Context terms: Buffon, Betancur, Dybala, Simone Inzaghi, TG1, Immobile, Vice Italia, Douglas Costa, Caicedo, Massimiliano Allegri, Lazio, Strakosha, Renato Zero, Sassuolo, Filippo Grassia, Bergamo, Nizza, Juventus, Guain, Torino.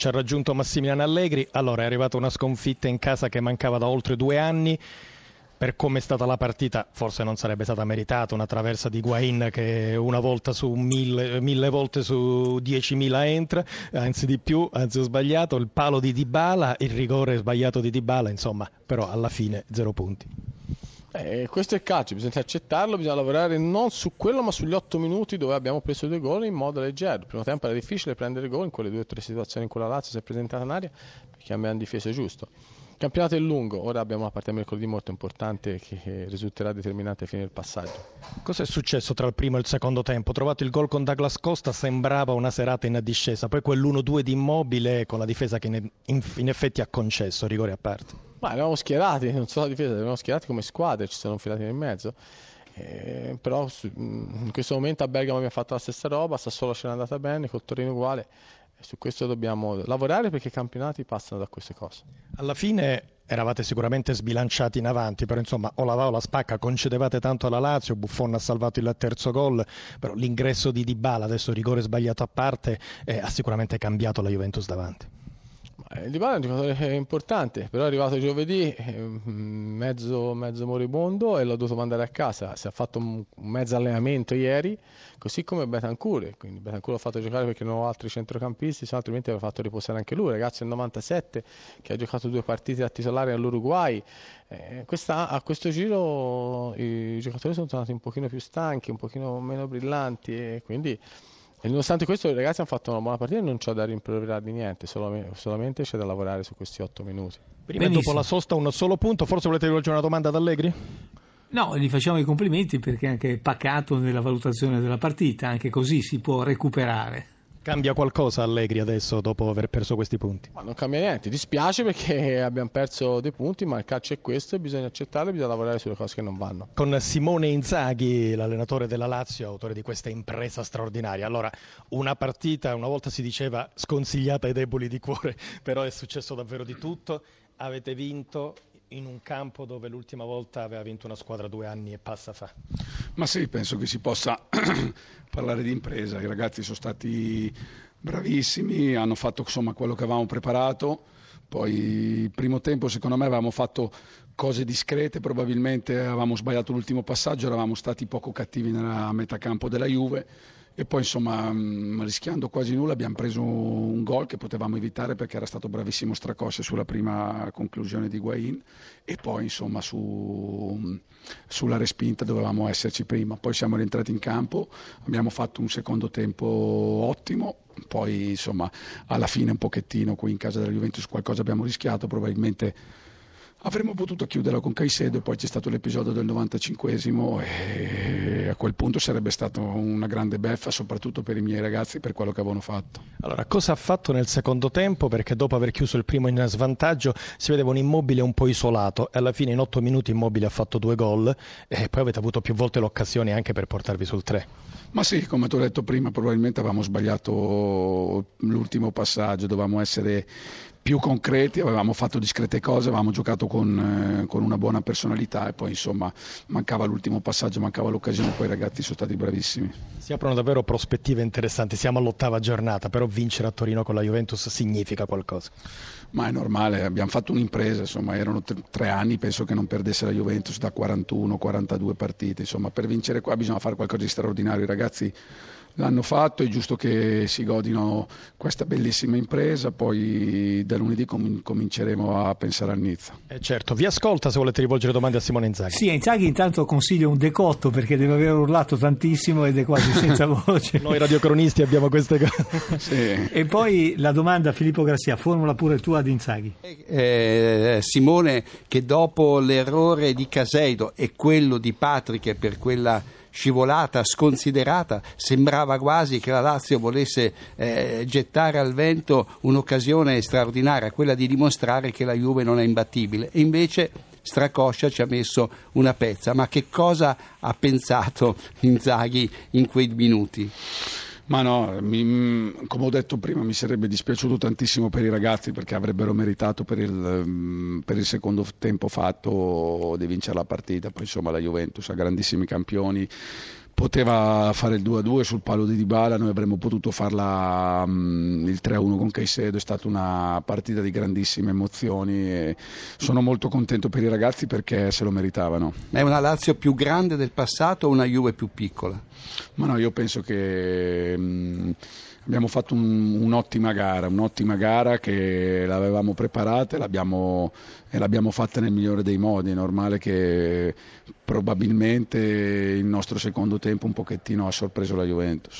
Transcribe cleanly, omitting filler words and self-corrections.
Ci ha raggiunto Massimiliano Allegri. Allora, è arrivata una sconfitta in casa che mancava da oltre 2 anni. Per come è stata la partita, forse non sarebbe stata meritata una traversa di Guain che una volta su 1000 volte su 10.000 entra, anzi di più, anzi ho sbagliato, il palo di Dybala, il rigore sbagliato di Dybala, insomma, però alla fine 0 punti. Questo è il calcio, bisogna accettarlo, bisogna lavorare non su quello ma sugli 8 minuti dove abbiamo preso 2 gol in modo leggero. Il primo tempo era difficile prendere gol in quelle 2 o 3 situazioni in cui la Lazio si è presentata in aria, perché abbiamo difeso giusto. Il campionato è lungo, ora abbiamo una parte mercoledì molto importante che risulterà determinante fino al passaggio. Cosa è successo tra il primo e il secondo tempo? Ho trovato il gol con Douglas Costa, sembrava una serata in discesa, poi quell'1-2 di Immobile con la difesa che in effetti ha concesso, rigore a parte. Ma eravamo schierati, non solo la difesa, eravamo schierati come squadra, ci sono infilati nel mezzo. Però in questo momento a Bergamo abbiamo fatto la stessa roba, Sassuolo ce n'è andata bene, col Torino uguale. Su questo dobbiamo lavorare perché i campionati passano da queste cose. Alla fine eravate sicuramente sbilanciati in avanti, però insomma o la va o la spacca, concedevate tanto alla Lazio, Buffon ha salvato il 3° gol, però l'ingresso di Dybala, adesso rigore sbagliato a parte, ha sicuramente cambiato la Juventus davanti. Dybala è un giocatore importante, però è arrivato giovedì mezzo moribondo e l'ho dovuto mandare a casa. Si è fatto un mezzo allenamento ieri, così come Betancur, quindi Betancur l'ho fatto giocare perché non ho altri centrocampisti, altrimenti avrei fatto riposare anche lui, ragazzo del 97 che ha giocato 2 partite da titolare all'Uruguay. A questo giro i giocatori sono tornati un pochino più stanchi, un pochino meno brillanti e quindi... E nonostante questo i ragazzi hanno fatto una buona partita e non c'è da rimproverare di niente, solamente c'è da lavorare su questi 8 minuti. Prima e dopo la sosta 1 solo punto, forse volete rivolgere una domanda ad Allegri? No, gli facciamo i complimenti perché è anche pacato nella valutazione della partita, anche così si può recuperare. Cambia qualcosa Allegri adesso dopo aver perso questi punti? Ma non cambia niente, dispiace perché abbiamo perso dei punti, ma il calcio è questo e bisogna accettarlo, bisogna lavorare sulle cose che non vanno. Con Simone Inzaghi, l'allenatore della Lazio, autore di questa impresa straordinaria. Allora, una partita, una volta si diceva sconsigliata ai deboli di cuore, però è successo davvero di tutto. Avete vinto in un campo dove l'ultima volta aveva vinto una squadra 2 anni e passa fa. Ma sì, penso che si possa parlare di impresa. I ragazzi sono stati bravissimi, hanno fatto insomma quello che avevamo preparato. Poi il primo tempo secondo me avevamo fatto cose discrete, probabilmente avevamo sbagliato l'ultimo passaggio, eravamo stati poco cattivi nella metà campo della Juve e poi insomma rischiando quasi nulla abbiamo preso un gol che potevamo evitare perché era stato bravissimo Strakosha sulla prima conclusione di Guain e poi insomma sulla respinta dovevamo esserci prima, poi siamo rientrati in campo, abbiamo fatto un secondo tempo ottimo, poi insomma alla fine un pochettino qui in casa della Juventus qualcosa abbiamo rischiato, probabilmente avremmo potuto chiuderla con Caicedo e poi c'è stato l'episodio del 95esimo e a quel punto sarebbe stata una grande beffa soprattutto per i miei ragazzi per quello che avevano fatto. Allora, cosa ha fatto nel secondo tempo? Perché dopo aver chiuso il primo in svantaggio si vedeva un Immobile un po' isolato e alla fine in 8 minuti Immobile ha fatto 2 gol e poi avete avuto più volte l'occasione anche per portarvi sul 3. Ma sì, come ti ho detto prima, probabilmente avevamo sbagliato l'ultimo passaggio, dovevamo essere più concreti, avevamo fatto discrete cose, avevamo giocato con una buona personalità e poi insomma mancava l'ultimo passaggio, mancava l'occasione, poi i ragazzi sono stati bravissimi. Si aprono davvero prospettive interessanti, siamo all'8ª giornata, però vincere a Torino con la Juventus significa qualcosa? Ma è normale, abbiamo fatto un'impresa, insomma erano 3 anni, penso che non perdesse la Juventus da 41-42 partite, insomma per vincere qua bisogna fare qualcosa di straordinario, i ragazzi l'hanno fatto, è giusto che si godino questa bellissima impresa, poi da lunedì cominceremo a pensare a Nizza. Certo, vi ascolta se volete rivolgere domande a Simone Inzaghi. Sì, a Inzaghi intanto consiglio un decotto perché deve aver urlato tantissimo ed è quasi senza voce. Noi radiocronisti abbiamo queste cose. Sì. E poi la domanda, Filippo Grassia, formula pure tu ad Inzaghi. Simone, che dopo l'errore di Caicedo e quello di Patrick per quella scivolata, sconsiderata, sembrava quasi che la Lazio volesse gettare al vento un'occasione straordinaria, quella di dimostrare che la Juve non è imbattibile, e invece Strakosha ci ha messo una pezza. Ma che cosa ha pensato Inzaghi in quei minuti? Ma no, come ho detto prima mi sarebbe dispiaciuto tantissimo per i ragazzi perché avrebbero meritato per il secondo tempo fatto di vincere la partita, poi insomma la Juventus ha grandissimi campioni. poteva fare il 2-2 sul palo di Dybala, noi avremmo potuto farla il 3-1 con Caicedo. È stata una partita di grandissime emozioni e sono molto contento per i ragazzi perché se lo meritavano. È una Lazio più grande del passato o una Juve più piccola? Ma no, io penso che abbiamo fatto un'ottima gara che l'avevamo preparata e l'abbiamo fatta nel migliore dei modi. È normale che probabilmente il nostro secondo tempo un pochettino ha sorpreso la Juventus.